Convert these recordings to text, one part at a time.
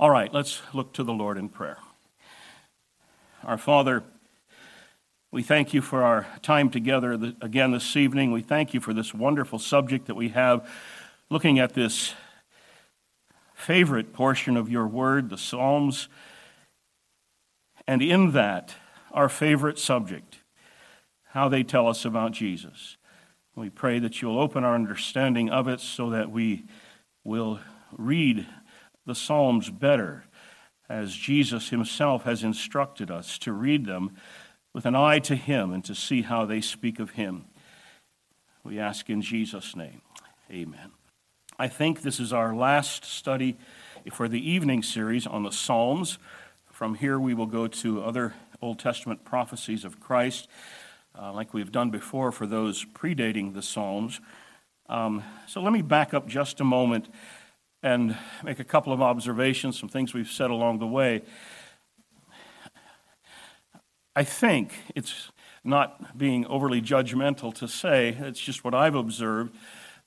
All right, let's look to the Lord in prayer. Our Father, we thank you for our time together again this evening. We thank you for this wonderful subject that we have, looking at this favorite portion of your word, the Psalms, and in that, our favorite subject, how they tell us about Jesus. We pray that you'll open our understanding of it so that we will read the Psalms better, as Jesus himself has instructed us to read them with an eye to him and to see how they speak of him. We ask in Jesus' name, amen. I think this is our last study for the evening series on the Psalms. From here we will go to other Old Testament prophecies of Christ, like we've done before for those predating the Psalms. So let me back up just a moment and make a couple of observations, some things we've said along the way. I think it's not being overly judgmental to say, it's just what I've observed,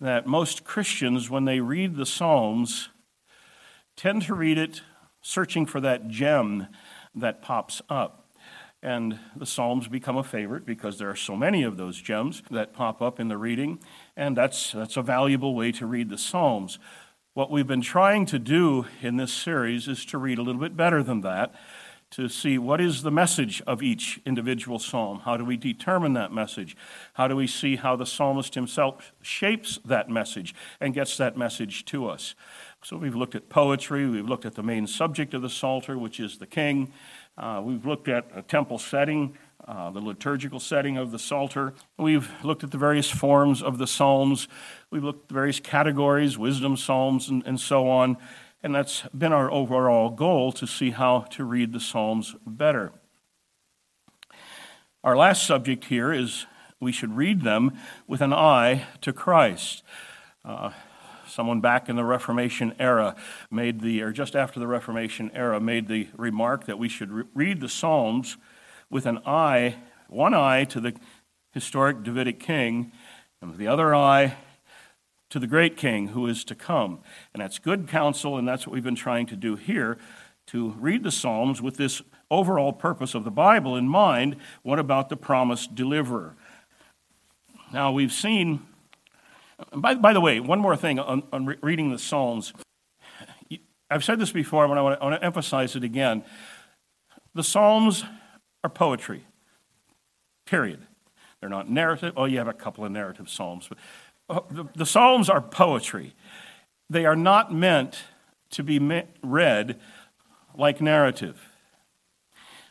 that most Christians, when they read the Psalms, tend to read it searching for that gem that pops up. And the Psalms become a favorite because there are so many of those gems that pop up in the reading, and that's a valuable way to read the Psalms. What we've been trying to do in this series is to read a little bit better than that, to see what is the message of each individual psalm. How do we determine that message? How do we see how the psalmist himself shapes that message and gets that message to us? So we've looked at poetry, we've looked at the main subject of the Psalter, which is the king. We've looked at a temple setting, the liturgical setting of the Psalter. We've looked at the various forms of the psalms. We've looked at the various categories, wisdom psalms, and so on. And that's been our overall goal, to see how to read the Psalms better. Our last subject here is we should read them with an eye to Christ. Someone back in the Reformation era made the remark that we should read the Psalms with one eye to the historic Davidic king, and with the other eye to the great king who is to come. And that's good counsel, and that's what we've been trying to do here, to read the Psalms with this overall purpose of the Bible in mind. What about the promised deliverer? Now we've seen, by the way, one more thing on reading the Psalms. I've said this before, but I want to emphasize it again. The Psalms are poetry, period. They're not narrative. Oh, you have a couple of narrative Psalms, but the Psalms are poetry. They are not meant to be read like narrative.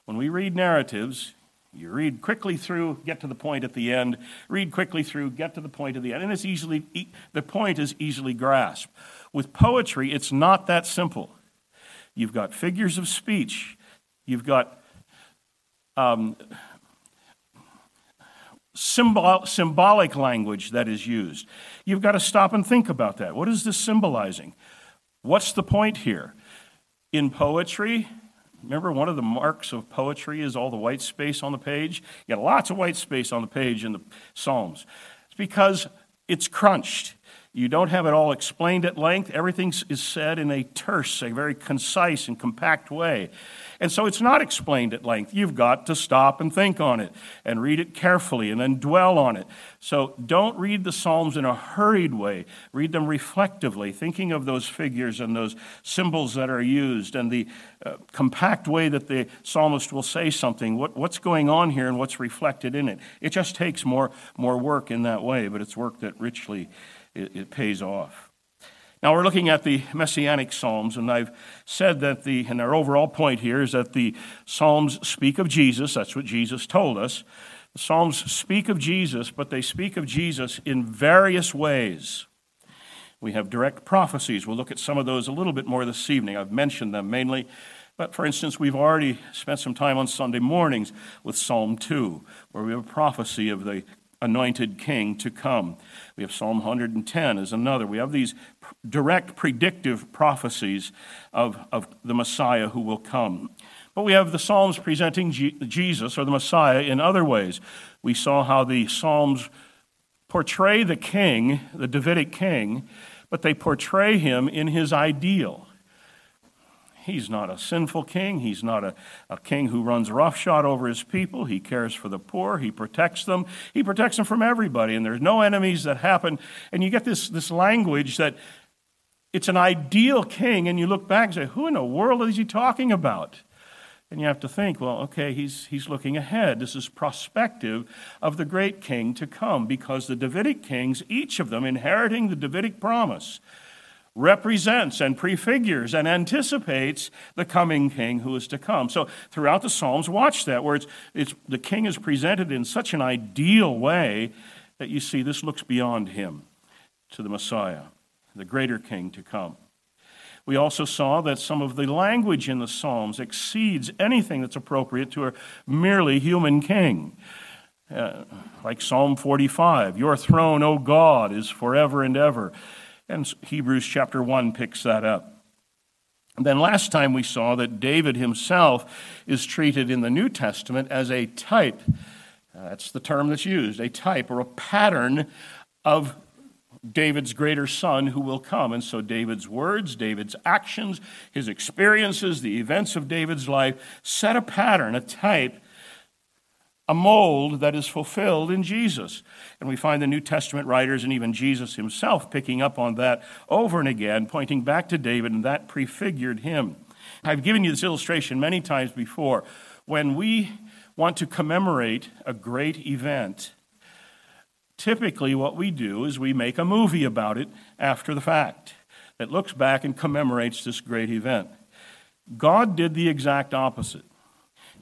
When we read narratives, you read quickly through, get to the point at the end, and the point is easily grasped. With poetry, it's not that simple. You've got figures of speech. You've got symbolic language that is used. You've got to stop and think about that. What is this symbolizing? What's the point here? In poetry, remember, one of the marks of poetry is all the white space on the page. You got lots of white space on the page in the Psalms. It's because it's crunched. You don't have it all explained at length. Everything is said in a terse, a very concise and compact way. And so it's not explained at length. You've got to stop and think on it and read it carefully and then dwell on it. So don't read the Psalms in a hurried way. Read them reflectively, thinking of those figures and those symbols that are used and the compact way that the psalmist will say something, what's going on here and what's reflected in it. It just takes more work in that way, but it's work that richly it pays off. Now we're looking at the Messianic Psalms, and I've said that and our overall point here is that the Psalms speak of Jesus. That's what Jesus told us. The Psalms speak of Jesus, but they speak of Jesus in various ways. We have direct prophecies. We'll look at some of those a little bit more this evening. I've mentioned them mainly. But for instance, we've already spent some time on Sunday mornings with Psalm 2, where we have a prophecy of the anointed king to come. We have Psalm 110 as another. We have these direct predictive prophecies of the Messiah who will come. But we have the Psalms presenting Jesus or the Messiah in other ways. We saw how the Psalms portray the king, the Davidic king, but they portray him in his ideal. He's not a sinful king. He's not a king who runs roughshod over his people. He cares for the poor. He protects them. He protects them from everybody, and there's no enemies that happen. And you get this language that it's an ideal king, and you look back and say, who in the world is he talking about? And you have to think, well, okay, he's looking ahead. This is prospective of the great king to come, because the Davidic kings, each of them inheriting the Davidic promise, represents and prefigures and anticipates the coming king who is to come. So throughout the Psalms, watch that, where it's the king is presented in such an ideal way that you see this looks beyond him to the Messiah, the greater king to come. We also saw that some of the language in the Psalms exceeds anything that's appropriate to a merely human king. Like Psalm 45, your throne, O God, is forever and ever. And Hebrews chapter 1 picks that up. And then last time we saw that David himself is treated in the New Testament as a type. That's the term that's used, a type or a pattern of David's greater son who will come. And so David's words, David's actions, his experiences, the events of David's life set a pattern, a type, a mold that is fulfilled in Jesus. And we find the New Testament writers and even Jesus himself picking up on that over and again, pointing back to David, and that prefigured him. I've given you this illustration many times before. When we want to commemorate a great event, typically what we do is we make a movie about it after the fact that looks back and commemorates this great event. God did the exact opposite.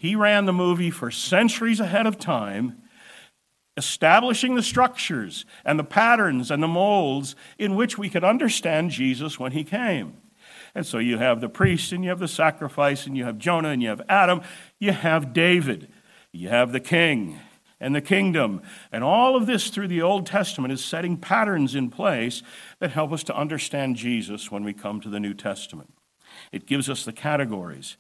He ran the movie for centuries ahead of time, establishing the structures and the patterns and the molds in which we could understand Jesus when he came. And so you have the priest, and you have the sacrifice, and you have Jonah, and you have Adam, you have David, you have the king and the kingdom. And all of this through the Old Testament is setting patterns in place that help us to understand Jesus when we come to the New Testament. It gives us the categories.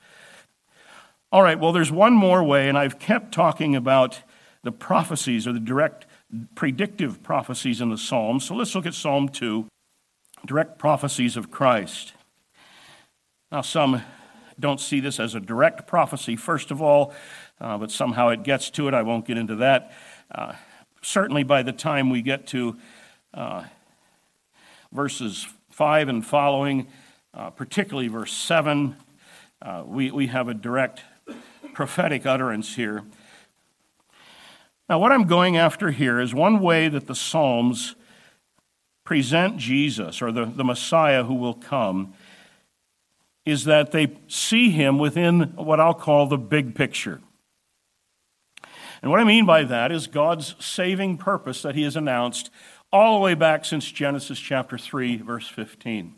All right, well, there's one more way, and I've kept talking about the prophecies or the direct predictive prophecies in the Psalms. So let's look at Psalm 2, direct prophecies of Christ. Now, some don't see this as a direct prophecy, first of all, but somehow it gets to it. I won't get into that. Certainly by the time we get to verses 5 and following, particularly verse 7, we have a direct prophetic utterance here. Now, what I'm going after here is one way that the Psalms present Jesus, or the Messiah who will come, is that they see him within what I'll call the big picture. And what I mean by that is God's saving purpose that he has announced all the way back since Genesis chapter 3, verse 15.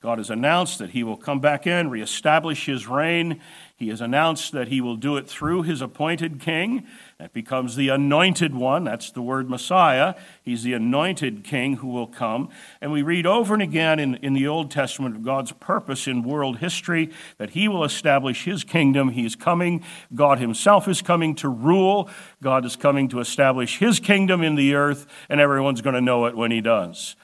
God has announced that he will come back in, reestablish his reign. He has announced that he will do it through his appointed king. That becomes the anointed one. That's the word Messiah. He's the anointed king who will come. And we read over and again in the Old Testament of God's purpose in world history, that he will establish his kingdom. He is coming. God himself is coming to rule. God is coming to establish his kingdom in the earth, and everyone's going to know it when he does.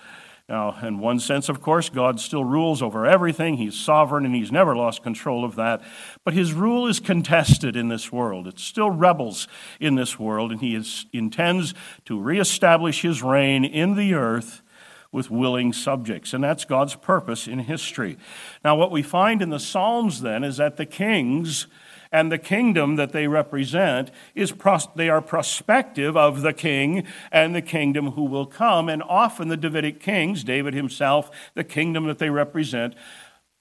Now, in one sense, of course, God still rules over everything. He's sovereign, and he's never lost control of that. But his rule is contested in this world. It's still rebels in this world, and he intends to reestablish his reign in the earth with willing subjects. And that's God's purpose in history. Now, what we find in the Psalms, then, is that the kings and the kingdom that they represent, they are prospective of the king and the kingdom who will come. And often the Davidic kings, David himself, the kingdom that they represent,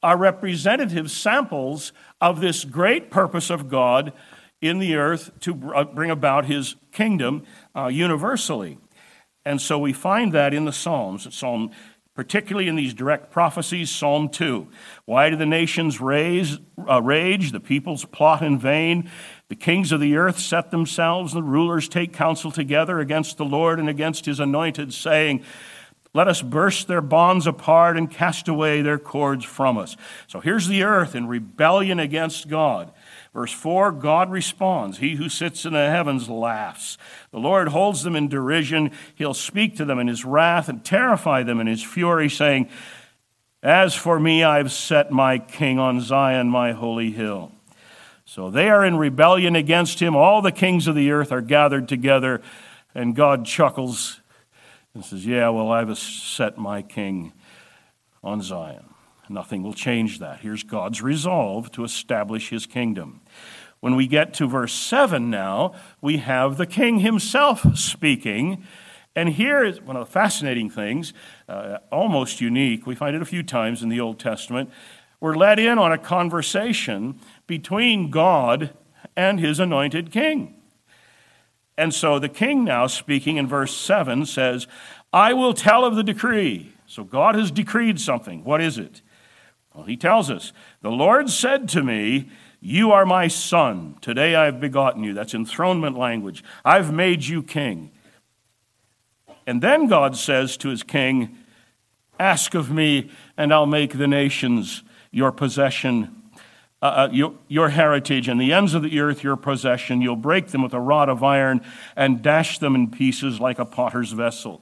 are representative samples of this great purpose of God in the earth to bring about his kingdom universally. And so we find that in the Psalms, particularly in these direct prophecies, Psalm 2. Why do the nations rage, the peoples plot in vain? The kings of the earth set themselves, the rulers take counsel together against the Lord and against his anointed, saying, let us burst their bonds apart and cast away their cords from us. So here's the earth in rebellion against God. Verse 4, God responds. He who sits in the heavens laughs. The Lord holds them in derision. He'll speak to them in his wrath and terrify them in his fury, saying, As for me, I've set my king on Zion, my holy hill. So they are in rebellion against him. All the kings of the earth are gathered together, and God chuckles and says, yeah, well, I've set my king on Zion. Nothing will change that. Here's God's resolve to establish his kingdom. When we get to verse 7 now, we have the king himself speaking. And here is one of the fascinating things, almost unique. We find it a few times in the Old Testament. We're let in on a conversation between God and his anointed king. And so the king now speaking in verse 7 says, I will tell of the decree. So God has decreed something. What is it? Well, he tells us, the Lord said to me, you are my son. Today I have begotten you. That's enthronement language. I've made you king. And then God says to his king, ask of me, and I'll make the nations your possession, your heritage, and the ends of the earth your possession. You'll break them with a rod of iron and dash them in pieces like a potter's vessel.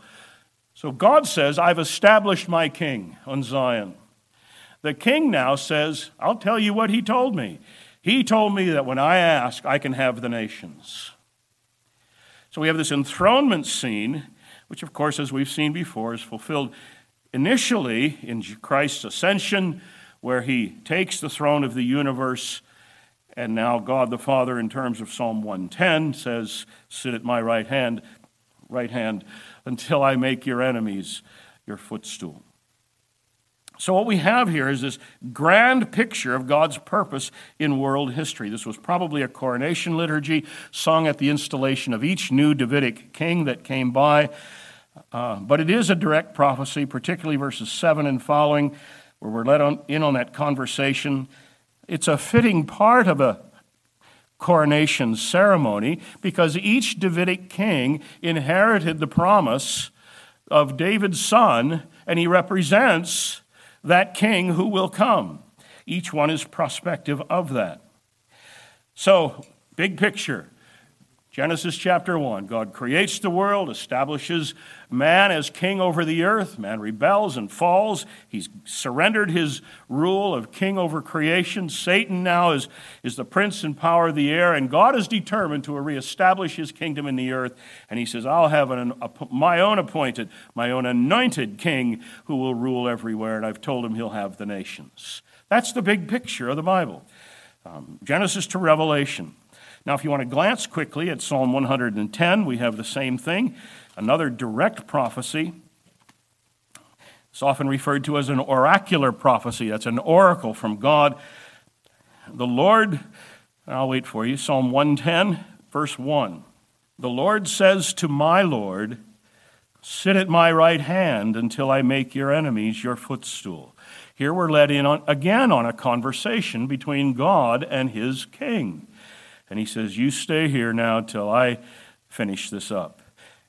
So God says, I've established my king on Zion. The king now says, I'll tell you what he told me. He told me that when I ask, I can have the nations. So we have this enthronement scene, which, of course, as we've seen before, is fulfilled initially in Christ's ascension, where he takes the throne of the universe. And now God the Father, in terms of Psalm 110, says, sit at my right hand, until I make your enemies your footstool. So what we have here is this grand picture of God's purpose in world history. This was probably a coronation liturgy sung at the installation of each new Davidic king that came by. But it is a direct prophecy, particularly verses 7 and following, where we're let in on that conversation. It's a fitting part of a coronation ceremony, because each Davidic king inherited the promise of David's son, and he represents that king who will come. Each one is prospective of that. So, big picture. Genesis chapter 1, God creates the world, establishes man as king over the earth. Man rebels and falls. He's surrendered his rule of king over creation. Satan now is the prince and power of the air, and God is determined to reestablish his kingdom in the earth. And he says, I'll have my own anointed king who will rule everywhere, and I've told him he'll have the nations. That's the big picture of the Bible. Genesis to Revelation. Now, if you want to glance quickly at Psalm 110, we have the same thing, another direct prophecy. It's often referred to as an oracular prophecy. That's an oracle from God. The Lord, I'll wait for you, Psalm 110, verse 1. The Lord says to my Lord, sit at my right hand until I make your enemies your footstool. Here we're let in on a conversation between God and his king. And he says, you stay here now till I finish this up.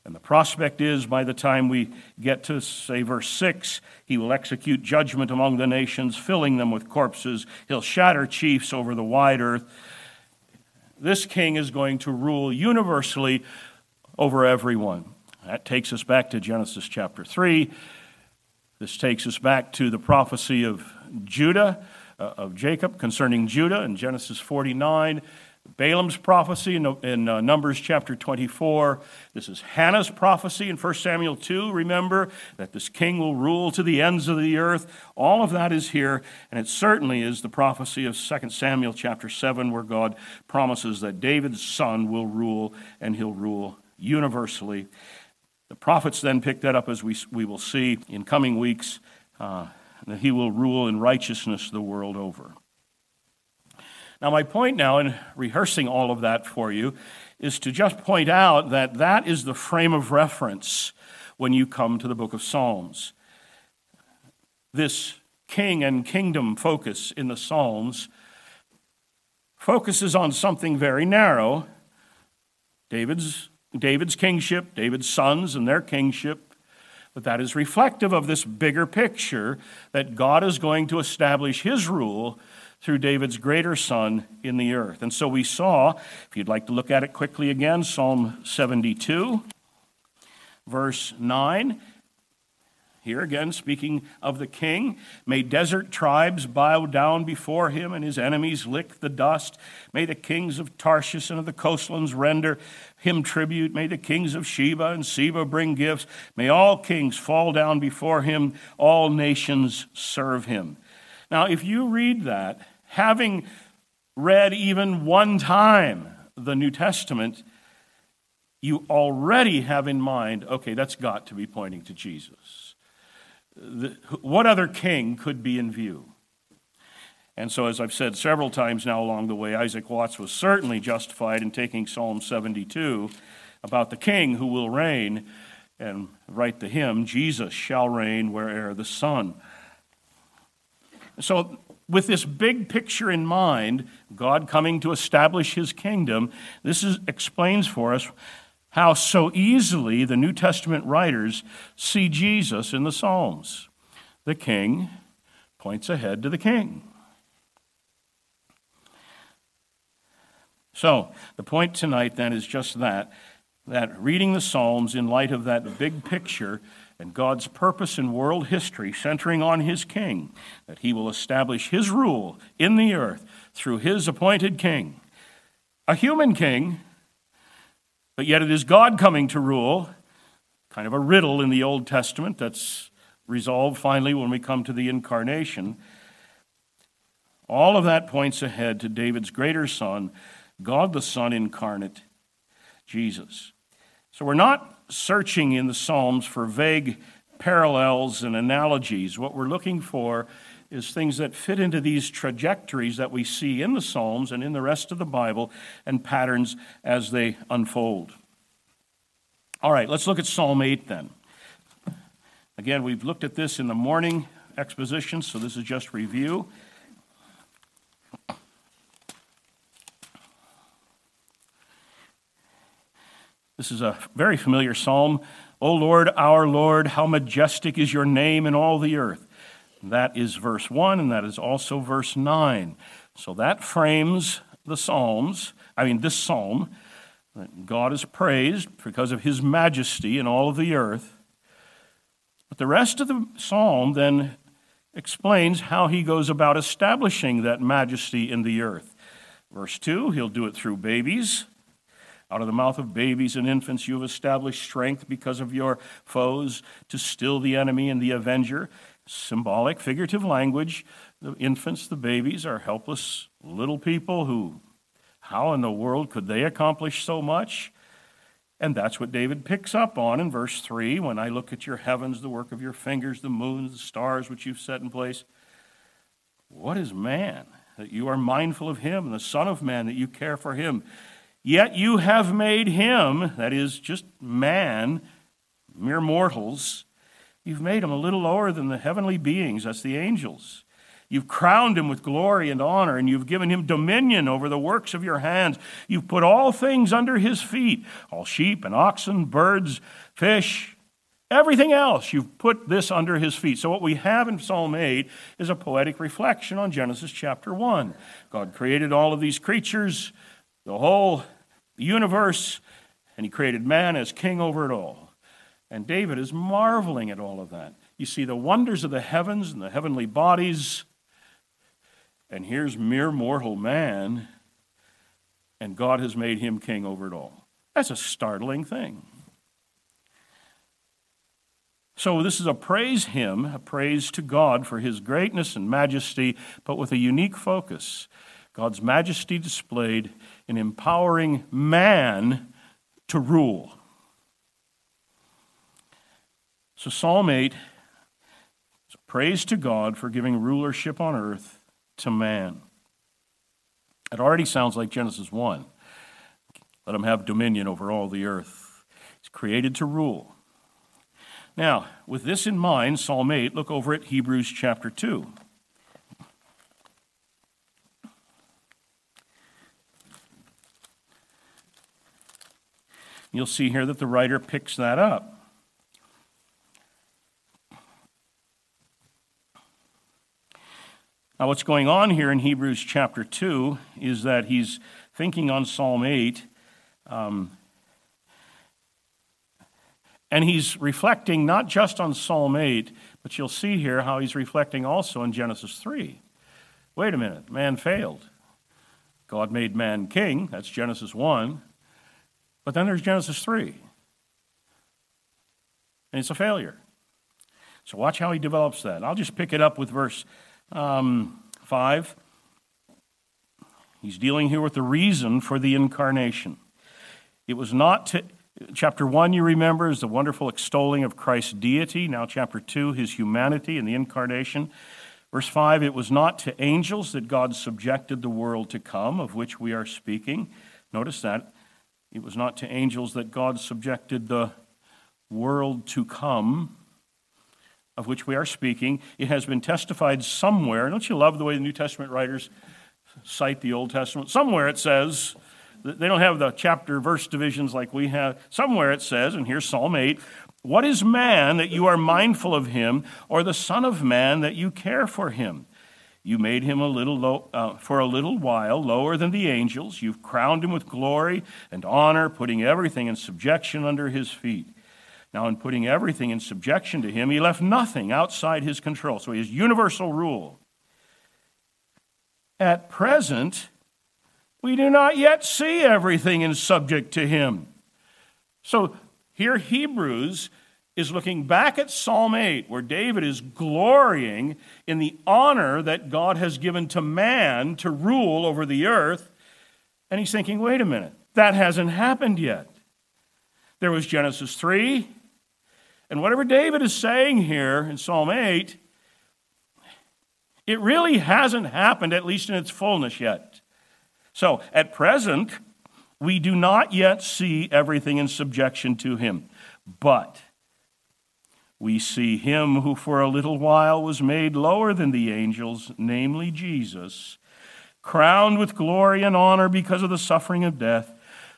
And the prospect is, by the time we get to, say, verse 6, he will execute judgment among the nations, filling them with corpses. He'll shatter chiefs over the wide earth. This king is going to rule universally over everyone. That takes us back to Genesis chapter 3. This takes us back to the prophecy of Judah, of Jacob concerning Judah in Genesis 49. Balaam's prophecy in Numbers chapter 24. This is Hannah's prophecy in 1 Samuel 2. Remember that this king will rule to the ends of the earth. All of that is here, and it certainly is the prophecy of 2 Samuel chapter 7, where God promises that David's son will rule, and he'll rule universally. The prophets then pick that up, as we will see in coming weeks, that he will rule in righteousness the world over. Now, my point now in rehearsing all of that for you is to just point out that that is the frame of reference when you come to the book of Psalms. This king and kingdom focus in the Psalms focuses on something very narrow, David's kingship, David's sons and their kingship, but that is reflective of this bigger picture that God is going to establish his rule through David's greater son in the earth. And so we saw, if you'd like to look at it quickly again, Psalm 72, verse 9. Here again, speaking of the king, may desert tribes bow down before him and his enemies lick the dust. May the kings of Tarshish and of the coastlands render him tribute. May the kings of Sheba and Seba bring gifts. May all kings fall down before him. All nations serve him. Now, if you read that, having read even one time the New Testament, you already have in mind, okay, that's got to be pointing to Jesus. What other king could be in view? And so, as I've said several times now along the way, Isaac Watts was certainly justified in taking Psalm 72 about the king who will reign and write the hymn, Jesus shall reign where'er the sun. So, with this big picture in mind, God coming to establish his kingdom, explains for us how so easily the New Testament writers see Jesus in the Psalms. The king points ahead to the king. So, the point tonight then is just that reading the Psalms in light of that big picture and God's purpose in world history centering on his king, that he will establish his rule in the earth through his appointed king, a human king, but yet it is God coming to rule, kind of a riddle in the Old Testament that's resolved finally when we come to the incarnation. All of that points ahead to David's greater son, God the Son incarnate, Jesus. So we're not searching in the Psalms for vague parallels and analogies. What we're looking for is things that fit into these trajectories that we see in the Psalms and in the rest of the Bible and patterns as they unfold. All right, let's look at Psalm 8 then. Again, we've looked at this in the morning exposition, so this is just review. This is a very familiar psalm. O Lord, our Lord, how majestic is your name in all the earth. That is verse 1, and that is also verse 9. So that frames the Psalms. This psalm, that God is praised because of his majesty in all of the earth. But the rest of the psalm then explains how he goes about establishing that majesty in the earth. Verse 2, he'll do it through babies. Out of the mouth of babies and infants you have established strength because of your foes to still the enemy and the avenger. Symbolic, figurative language. The infants, the babies, are helpless little people who, how in the world could they accomplish so much? And that's what David picks up on in verse 3. When I look at your heavens, the work of your fingers, the moon, the stars which you've set in place. What is man that you are mindful of him, and the son of man that you care for him? Yet you have made him, that is just man, mere mortals, you've made him a little lower than the heavenly beings, that's the angels. You've crowned him with glory and honor, and you've given him dominion over the works of your hands. You've put all things under his feet, all sheep and oxen, birds, fish, everything else. You've put this under his feet. So what we have in Psalm 8 is a poetic reflection on Genesis chapter 1. God created all of these creatures, the whole universe, and he created man as king over it all. And David is marveling at all of that. You see the wonders of the heavens and the heavenly bodies, and here's mere mortal man, and God has made him king over it all. That's a startling thing. So this is a praise hymn, a praise to God for his greatness and majesty, but with a unique focus. God's majesty displayed in empowering man to rule. So Psalm 8 is a praise to God for giving rulership on earth to man. It already sounds like Genesis 1. Let him have dominion over all the earth. He's created to rule. Now, with this in mind, Psalm 8, look over at Hebrews chapter 2. You'll see here that the writer picks that up. Now, what's going on here in Hebrews chapter 2 is that he's thinking on Psalm 8, And he's reflecting not just on Psalm 8, but you'll see here how he's reflecting also in Genesis 3. Wait a minute, man failed. God made man king, that's Genesis 1. But then there's Genesis 3. And it's a failure. So watch how he develops that. I'll just pick it up with verse 5. He's dealing here with the reason for the incarnation. It was not to... Chapter 1, you remember, is the wonderful extolling of Christ's deity. Now chapter 2, his humanity and the incarnation. Verse 5, it was not to angels that God subjected the world to come, of which we are speaking. Notice that. It was not to angels that God subjected the world to come, of which we are speaking. It has been testified somewhere. Don't you love the way the New Testament writers cite the Old Testament? Somewhere it says... They don't have the chapter verse divisions like we have. Somewhere it says, and here's Psalm 8, what is man that you are mindful of him, or the son of man that you care for him? You made him for a little while lower than the angels. You've crowned him with glory and honor, putting everything in subjection under his feet. Now in putting everything in subjection to him, he left nothing outside his control. So his universal rule. At present... we do not yet see everything in subject to him. So here Hebrews is looking back at Psalm 8, where David is glorying in the honor that God has given to man to rule over the earth. And he's thinking, wait a minute, that hasn't happened yet. There was Genesis 3, and whatever David is saying here in Psalm 8, it really hasn't happened, at least in its fullness yet. So, at present, we do not yet see everything in subjection to him, but we see him who for a little while was made lower than the angels, namely Jesus, crowned with glory and honor because of the suffering of death,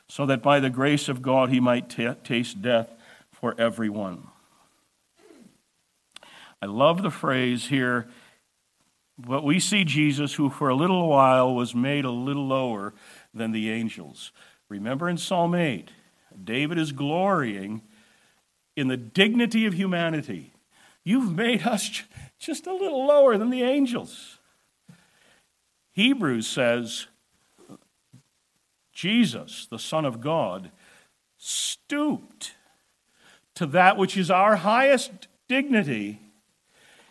so that by the grace of God he might taste death for everyone. I love the phrase here, but we see Jesus, who for a little while was made a little lower than the angels. Remember in Psalm 8, David is glorying in the dignity of humanity. You've made us just a little lower than the angels. Hebrews says, Jesus, the Son of God, stooped to that which is our highest dignity.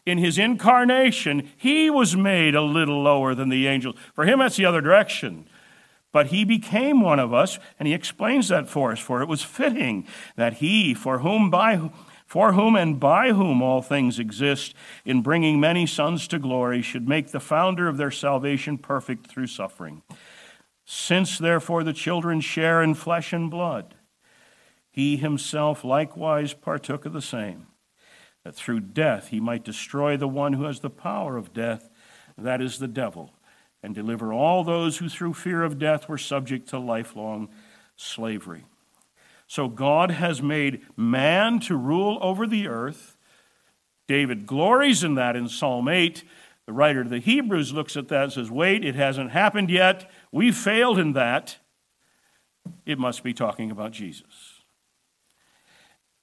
In his incarnation, he was made a little lower than the angels. For him, that's the other direction. But he became one of us, and he explains that for us, for it was fitting that he, for whom and by whom all things exist, in bringing many sons to glory, should make the founder of their salvation perfect through suffering. Since, therefore, the children share in flesh and blood, he himself likewise partook of the same, that through death he might destroy the one who has the power of death, that is the devil, and deliver all those who through fear of death were subject to lifelong slavery. So God has made man to rule over the earth. David glories in that in Psalm 8. The writer of the Hebrews looks at that and says, wait, it hasn't happened yet. We failed in that. It must be talking about Jesus.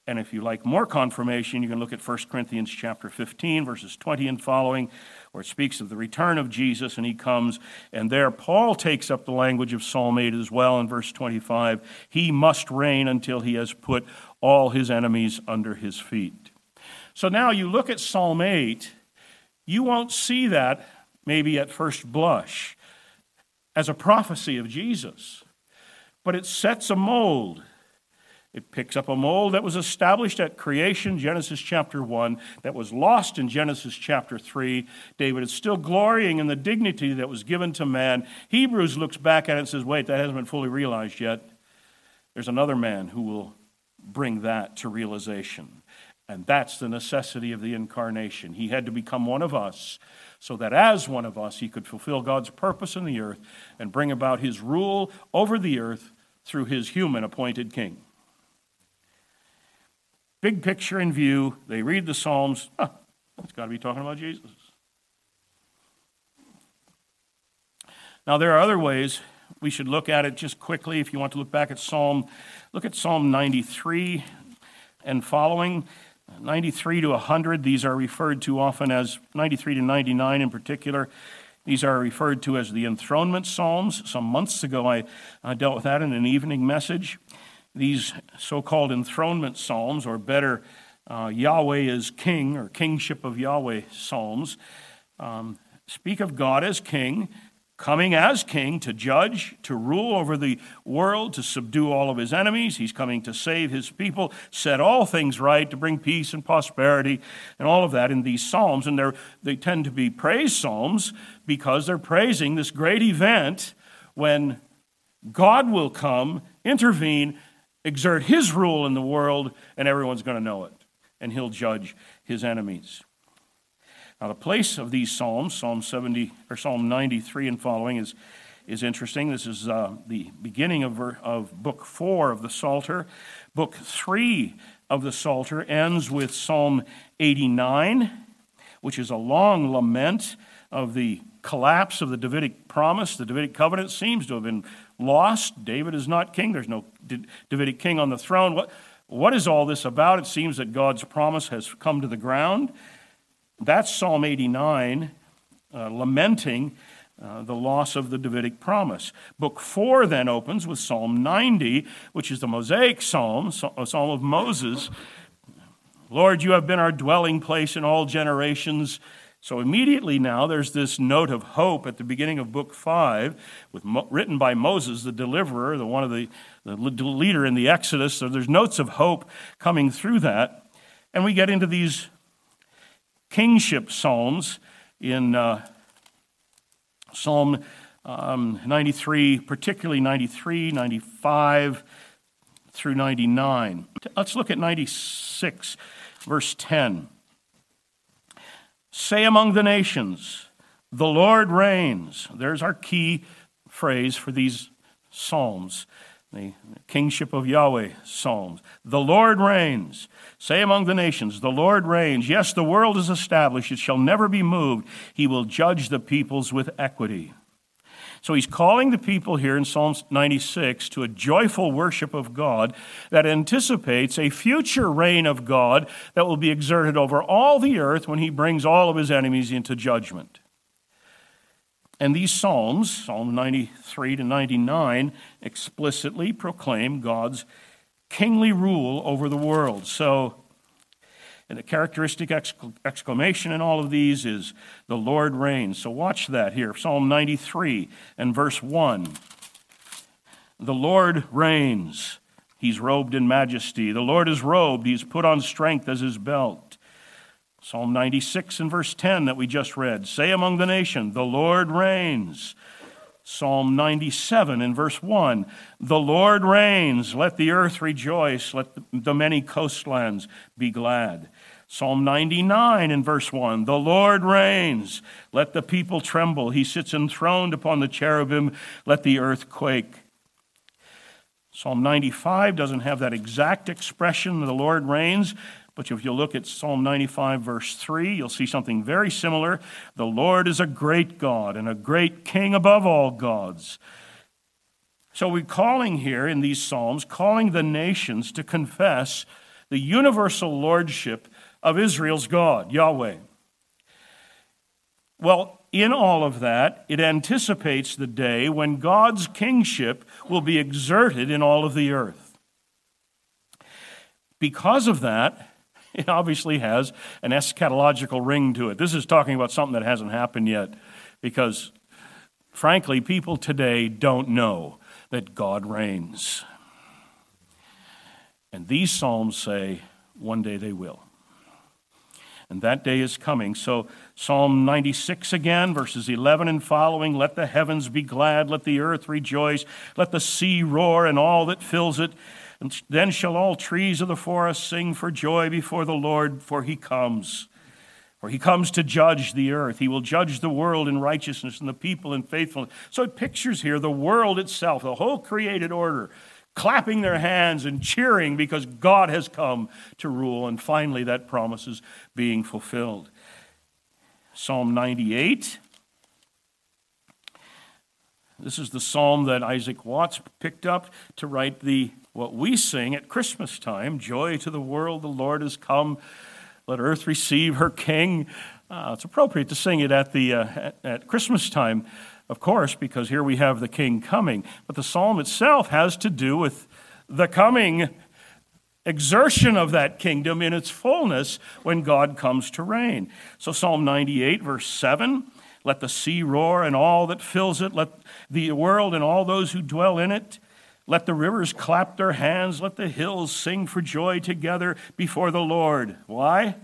And if you like more confirmation, you can look at 1 Corinthians chapter 15, verses 20 and following, where it speaks of the return of Jesus, and he comes. And there Paul takes up the language of Psalm 8 as well in verse 25. He must reign until he has put all his enemies under his feet. So now you look at Psalm 8, you won't see that maybe at first blush as a prophecy of Jesus, but it sets a mold. It picks up a mold that was established at creation, Genesis chapter 1, that was lost in Genesis chapter 3. David is still glorying in the dignity that was given to man. Hebrews looks back at it and says, wait, that hasn't been fully realized yet. There's another man who will bring that to realization. And that's the necessity of the incarnation. He had to become one of us so that as one of us, he could fulfill God's purpose in the earth and bring about his rule over the earth through his human-appointed king. Big picture in view, they read the Psalms, it's got to be talking about Jesus. Now there are other ways we should look at it just quickly. If you want to look back at Psalm, look at Psalm 93. and following. 93 to 100, these are referred to often as, 93 to 99 in particular, these are referred to as the enthronement psalms. Some months ago I dealt with that in an evening message. These so-called enthronement psalms, or better, Yahweh is king, or kingship of Yahweh psalms, speak of God as king, coming as king to judge, to rule over the world, to subdue all of his enemies. He's coming to save his people, set all things right, to bring peace and prosperity and all of that in these psalms. And they tend to be praise psalms because they're praising this great event when God will come, intervene, exert his rule in the world, and everyone's going to know it, and he'll judge his enemies. Now, the place of these psalms, Psalm 70 or Psalm 93 and following, is interesting. This is the beginning of Book 4 of the Psalter. Book 3 of the Psalter ends with Psalm 89, which is a long lament of the collapse of the Davidic promise. The Davidic covenant seems to have been lost. David is not king. There's no Davidic king on the throne. What is all this about? It seems that God's promise has come to the ground. That's Psalm 89, lamenting the loss of the Davidic promise. Book 4 then opens with Psalm 90, which is the Mosaic Psalm, a Psalm of Moses. Lord, you have been our dwelling place in all generations. So immediately now there's this note of hope at the beginning of Book 5, written by Moses, the deliverer, the leader in the Exodus. So there's notes of hope coming through that. And we get into these kingship psalms in Psalm 93, particularly 93, 95 through 99. Let's look at 96, verse 10. Say among the nations, the Lord reigns. There's our key phrase for these psalms, the kingship of Yahweh psalms. The Lord reigns. Say among the nations, the Lord reigns. Yes, the world is established. It shall never be moved. He will judge the peoples with equity. So he's calling the people here in Psalm 96 to a joyful worship of God that anticipates a future reign of God that will be exerted over all the earth when he brings all of his enemies into judgment. And these psalms, Psalm 93 to 99, explicitly proclaim God's kingly rule over the world. So, and the characteristic exclamation in all of these is, the Lord reigns. So watch that here, Psalm 93 and verse 1. The Lord reigns. He's robed in majesty. The Lord is robed. He's put on strength as his belt. Psalm 96 and verse 10 that we just read, say among the nation, the Lord reigns. Psalm 97 and verse 1, the Lord reigns, let the earth rejoice, let the many coastlands be glad. Psalm 99 and verse 1, the Lord reigns, let the people tremble, he sits enthroned upon the cherubim, let the earth quake. Psalm 95 doesn't have that exact expression, the Lord reigns, but if you look at Psalm 95, verse 3, you'll see something very similar. The Lord is a great God and a great king above all gods. So we're calling here in these psalms, calling the nations to confess the universal lordship of Israel's God, Yahweh. Well, in all of that, it anticipates the day when God's kingship will be exerted in all of the earth. Because of that, it obviously has an eschatological ring to it. This is talking about something that hasn't happened yet because, frankly, people today don't know that God reigns. And these psalms say one day they will. And that day is coming. So Psalm 96 again, verses 11 and following, let the heavens be glad, let the earth rejoice, let the sea roar and all that fills it. And then shall all trees of the forest sing for joy before the Lord, for he comes to judge the earth. He will judge the world in righteousness and the people in faithfulness. So it pictures here the world itself, the whole created order, clapping their hands and cheering because God has come to rule, and finally that promise is being fulfilled. Psalm 98. This is the psalm that Isaac Watts picked up to write the what we sing at Christmas time, joy to the world, the Lord has come, let earth receive her king. It's appropriate to sing it at the at Christmas time, of course, because here we have the king coming. But the psalm itself has to do with the coming exertion of that kingdom in its fullness when God comes to reign. So Psalm 98, verse 7, let the sea roar and all that fills it, let the world and all those who dwell in it, let the rivers clap their hands, let the hills sing for joy together before the Lord. Why?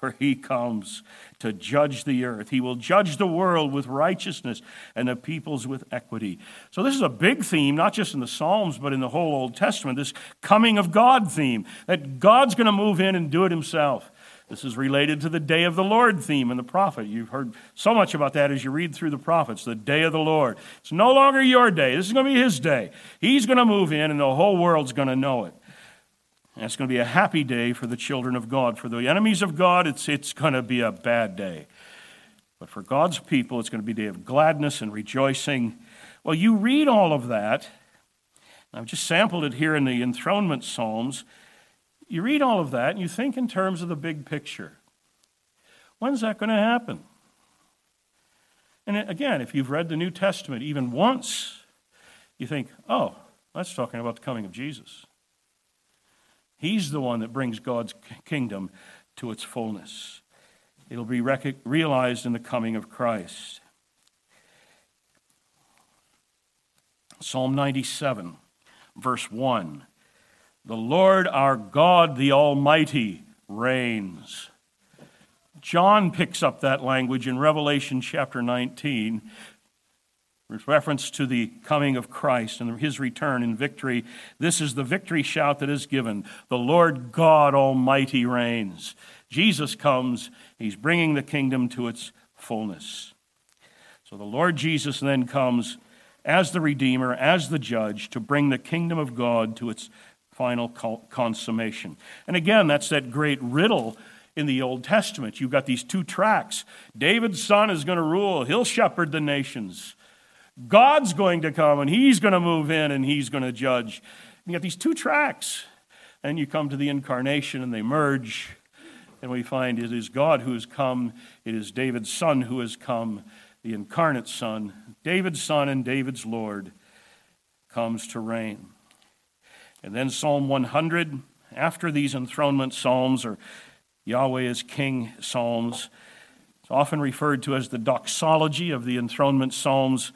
For he comes to judge the earth. He will judge the world with righteousness and the peoples with equity. So this is a big theme, not just in the Psalms, but in the whole Old Testament, this coming of God theme, that God's going to move in and do it himself. This is related to the day of the Lord theme in the prophet. You've heard so much about that as you read through the prophets, the day of the Lord. It's no longer your day. This is going to be his day. He's going to move in and the whole world's going to know it. And it's going to be a happy day for the children of God. For the enemies of God, it's going to be a bad day. But for God's people, it's going to be a day of gladness and rejoicing. Well, you read all of that. I've just sampled it here in the enthronement psalms. You read all of that and you think in terms of the big picture. When's that going to happen? And again, if you've read the New Testament even once, you think, oh, that's talking about the coming of Jesus. He's the one that brings God's kingdom to its fullness. It'll be realized in the coming of Christ. Psalm 97, verse 1. The Lord our God, the Almighty, reigns. John picks up that language in Revelation chapter 19, with reference to the coming of Christ and his return in victory. This is the victory shout that is given. The Lord God Almighty reigns. Jesus comes. He's bringing the kingdom to its fullness. So the Lord Jesus then comes as the Redeemer, as the Judge, to bring the kingdom of God to its final consummation. And again, that's that great riddle in the Old Testament. You've got these two tracks. David's son is going to rule. He'll shepherd the nations. God's going to come, and he's going to move in, and he's going to judge. And you got these two tracks, and you come to the incarnation, and they merge, and we find it is God who has come. It is David's son who has come, the incarnate son, and David's Lord comes to reign. And then Psalm 100, after these enthronement psalms, or Yahweh is King psalms, it's often referred to as the doxology of the enthronement psalms.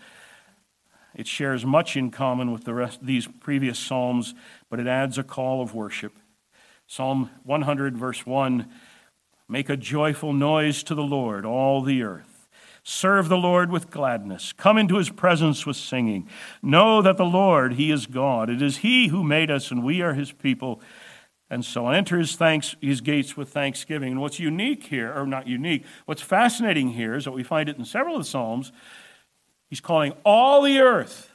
It shares much in common with the rest these previous psalms, but it adds a call of worship. Psalm 100, verse 1, make a joyful noise to the Lord, all the earth. Serve the Lord with gladness. Come into his presence with singing. Know that the Lord, he is God. It is he who made us, and we are his people. And so enter his gates with thanksgiving. And what's unique here, or not unique, what's fascinating here is that we find it in several of the psalms. He's calling all the earth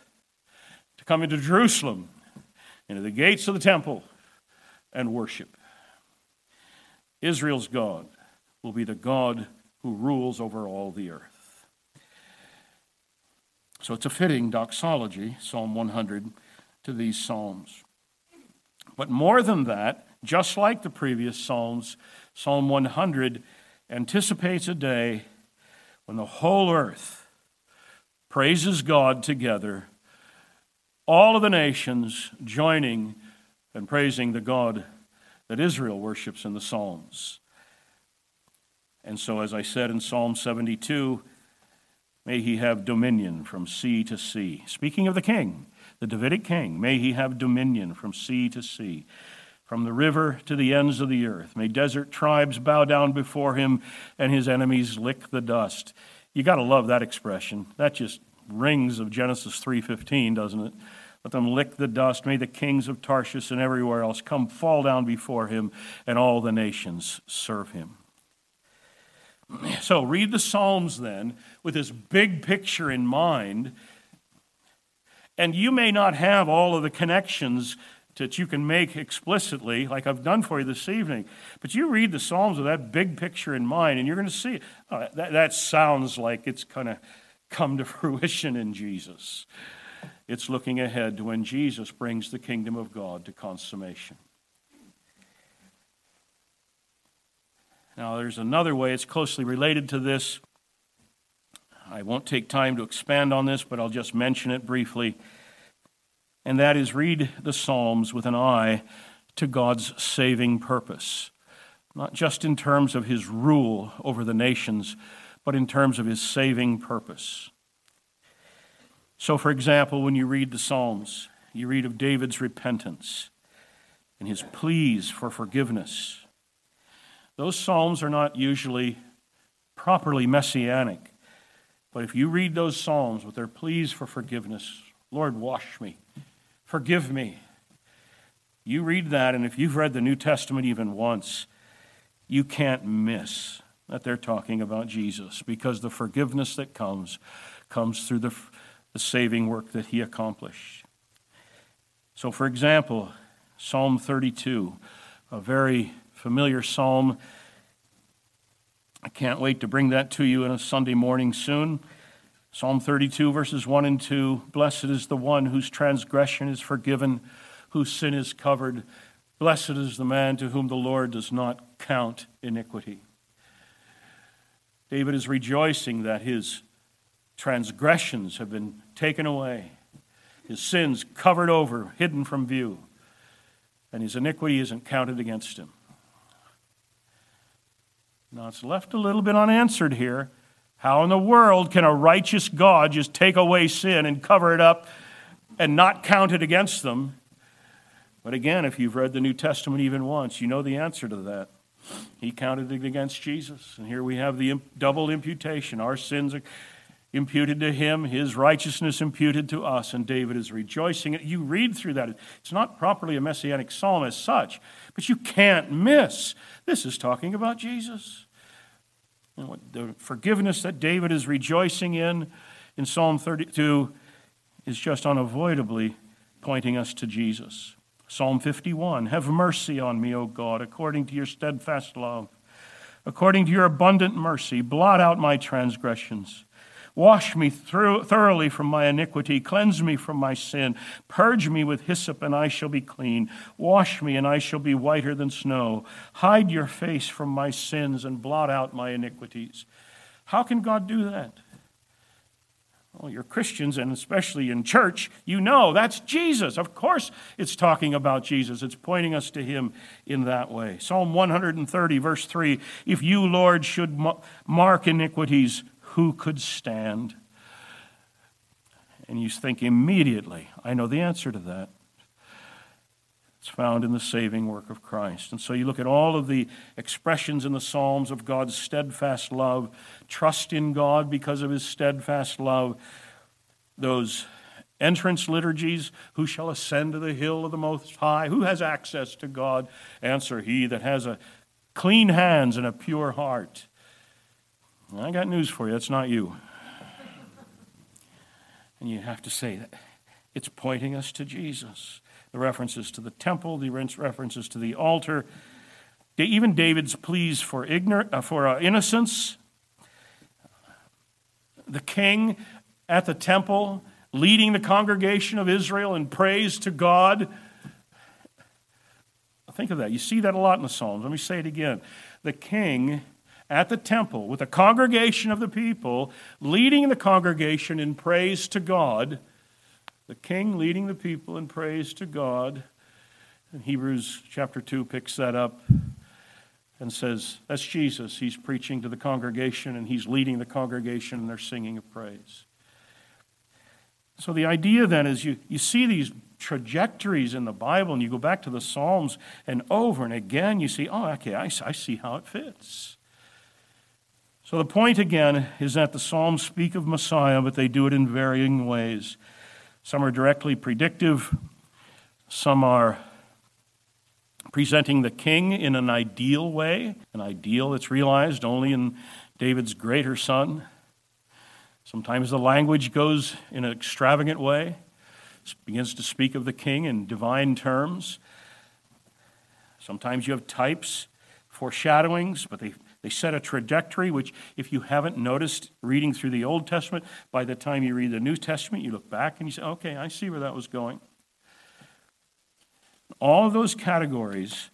to come into Jerusalem, into the gates of the temple, and worship. Israel's God will be the God who rules over all the earth. So it's a fitting doxology, Psalm 100, to these psalms. But more than that, just like the previous psalms, Psalm 100 anticipates a day when the whole earth praises God together, all of the nations joining and praising the God that Israel worships in the Psalms. And so, as I said in Psalm 72, may he have dominion from sea to sea. Speaking of the king, the Davidic king, may he have dominion from sea to sea, from the river to the ends of the earth. May desert tribes bow down before him and his enemies lick the dust. You got to love that expression. That just rings of Genesis 3:15, doesn't it? Let them lick the dust. May the kings of Tarshish and everywhere else come fall down before him, and all the nations serve him. So read the Psalms then with this big picture in mind, and you may not have all of the connections that you can make explicitly, like I've done for you this evening. But you read the Psalms with that big picture in mind, and you're going to see, that sounds like it's going to come to fruition in Jesus. It's looking ahead to when Jesus brings the kingdom of God to consummation. Now, there's another way it's closely related to this. I won't take time to expand on this, but I'll just mention it briefly. And that is, read the Psalms with an eye to God's saving purpose, not just in terms of his rule over the nations, but in terms of his saving purpose. So, for example, when you read the Psalms, you read of David's repentance and his pleas for forgiveness. Those Psalms are not usually properly messianic, but if you read those Psalms with their pleas for forgiveness, Lord, wash me, forgive me, you read that, and if you've read the New Testament even once, you can't miss that they're talking about Jesus, because the forgiveness that comes through the saving work that he accomplished. So, for example, Psalm 32, a very familiar psalm. I can't wait to bring that to you on a Sunday morning soon. Psalm 32, verses 1 and 2, "Blessed is the one whose transgression is forgiven, whose sin is covered. Blessed is the man to whom the Lord does not count iniquity." David is rejoicing that his transgressions have been taken away, his sins covered over, hidden from view, and his iniquity isn't counted against him. Now, it's left a little bit unanswered here. How in the world can a righteous God just take away sin and cover it up and not count it against them? But again, if you've read the New Testament even once, you know the answer to that. He counted it against Jesus. And here we have the double imputation. Our sins are imputed to him, his righteousness imputed to us, and David is rejoicing. You read through that. It's not properly a messianic psalm as such, but you can't miss. This is talking about Jesus. And what the forgiveness that David is rejoicing in Psalm 32 is just unavoidably pointing us to Jesus. Psalm 51, "Have mercy on me, O God, according to your steadfast love. According to your abundant mercy, blot out my transgressions. Wash me thoroughly from my iniquity. Cleanse me from my sin. Purge me with hyssop, and I shall be clean. Wash me, and I shall be whiter than snow. Hide your face from my sins, and blot out my iniquities." How can God do that? Well, you're Christians, and especially in church, you know that's Jesus. Of course it's talking about Jesus. It's pointing us to him in that way. Psalm 130, verse 3, "If you, Lord, should mark iniquities, who could stand?" And you think immediately, I know the answer to that. It's found in the saving work of Christ. And so you look at all of the expressions in the Psalms of God's steadfast love, trust in God because of his steadfast love, those entrance liturgies, who shall ascend to the hill of the Most High, who has access to God? Answer, he that has a clean hands and a pure heart. I got news for you, that's not you. And you have to say that it's pointing us to Jesus. The references to the temple, the references to the altar, even David's pleas for innocence, the king at the temple leading the congregation of Israel in praise to God. Think of that. You see that a lot in the Psalms. Let me say it again. The king at the temple with a congregation of the people leading the congregation in praise to God. The king leading the people in praise to God. And Hebrews chapter 2 picks that up and says, that's Jesus. He's preaching to the congregation, and he's leading the congregation, and they're singing of praise. So the idea then is you see these trajectories in the Bible, and you go back to the Psalms, and over and again you see, oh, okay, I see how it fits. So the point again is that the Psalms speak of Messiah, but they do it in varying ways. Some are directly predictive. Some are presenting the king in an ideal way, an ideal that's realized only in David's greater son. Sometimes the language goes in an extravagant way. It begins to speak of the king in divine terms. Sometimes you have types, foreshadowings, but they They set a trajectory, which if you haven't noticed reading through the Old Testament, by the time you read the New Testament, you look back and you say, okay, I see where that was going. All of those categories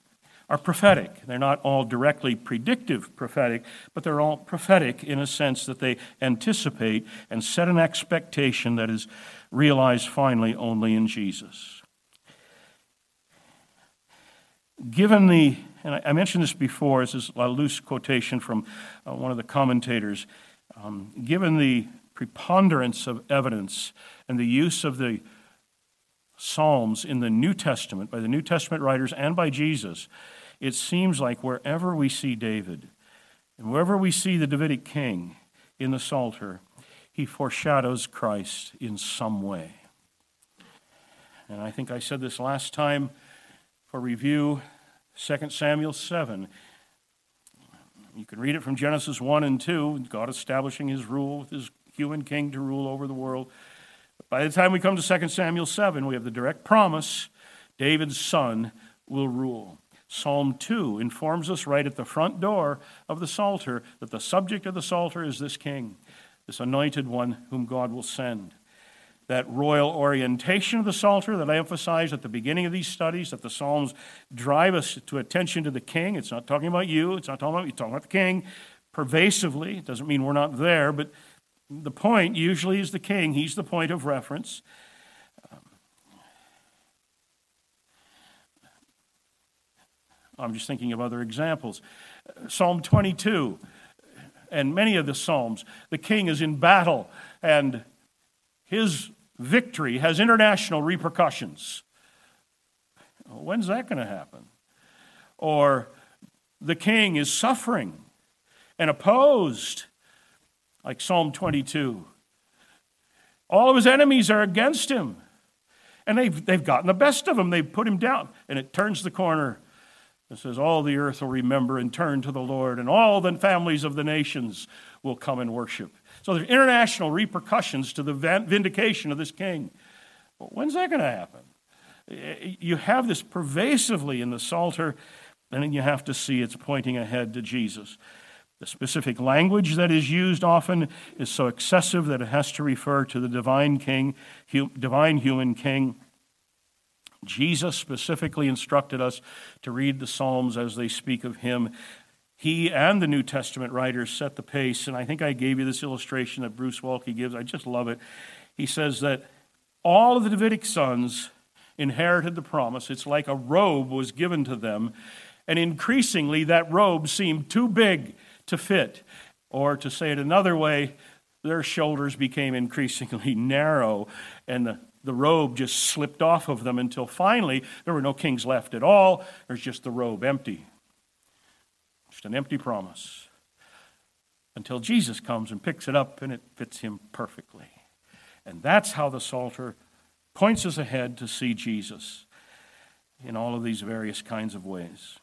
are prophetic. They're not all directly predictive prophetic, but they're all prophetic in a sense that they anticipate and set an expectation that is realized finally only in Jesus. Given the, and I mentioned this before, this is a loose quotation from one of the commentators, given the preponderance of evidence and the use of the Psalms in the New Testament, by the New Testament writers and by Jesus, it seems like wherever we see David and wherever we see the Davidic king in the Psalter, he foreshadows Christ in some way. And I think I said this last time for review, 2 Samuel 7. You can read it from Genesis 1 and 2, God establishing his rule with his human king to rule over the world. By the time we come to 2 Samuel 7, we have the direct promise, David's son will rule. Psalm 2 informs us right at the front door of the Psalter that the subject of the Psalter is this king, this anointed one whom God will send. That royal orientation of the Psalter that I emphasized at the beginning of these studies, that the Psalms drive us to attention to the king. It's not talking about you. It's not talking about you. It's talking about the king pervasively. It doesn't mean we're not there, but the point usually is the king. He's the point of reference. I'm just thinking of other examples. Psalm 22 and many of the Psalms, the king is in battle and his victory has international repercussions. When's that going to happen? Or the king is suffering and opposed, like Psalm 22. All of his enemies are against him. And they've gotten the best of him. They've put him down. And it turns the corner. It says, all the earth will remember and turn to the Lord, and all the families of the nations will come and worship. So there's international repercussions to the vindication of this king. Well, when's that going to happen? You have this pervasively in the Psalter, and then you have to see it's pointing ahead to Jesus. The specific language that is used often is so excessive that it has to refer to the divine king, divine human king. Jesus specifically instructed us to read the Psalms as they speak of him. He and the New Testament writers set the pace, and I think I gave you this illustration that Bruce Waltke gives. I just love it. He says that all of the Davidic sons inherited the promise. It's like a robe was given to them, and increasingly that robe seemed too big to fit, or to say it another way, their shoulders became increasingly narrow, and the robe just slipped off of them until finally there were no kings left at all. There's just the robe empty. Just an empty promise. Until Jesus comes and picks it up and it fits him perfectly. And that's how the Psalter points us ahead to see Jesus in all of these various kinds of ways.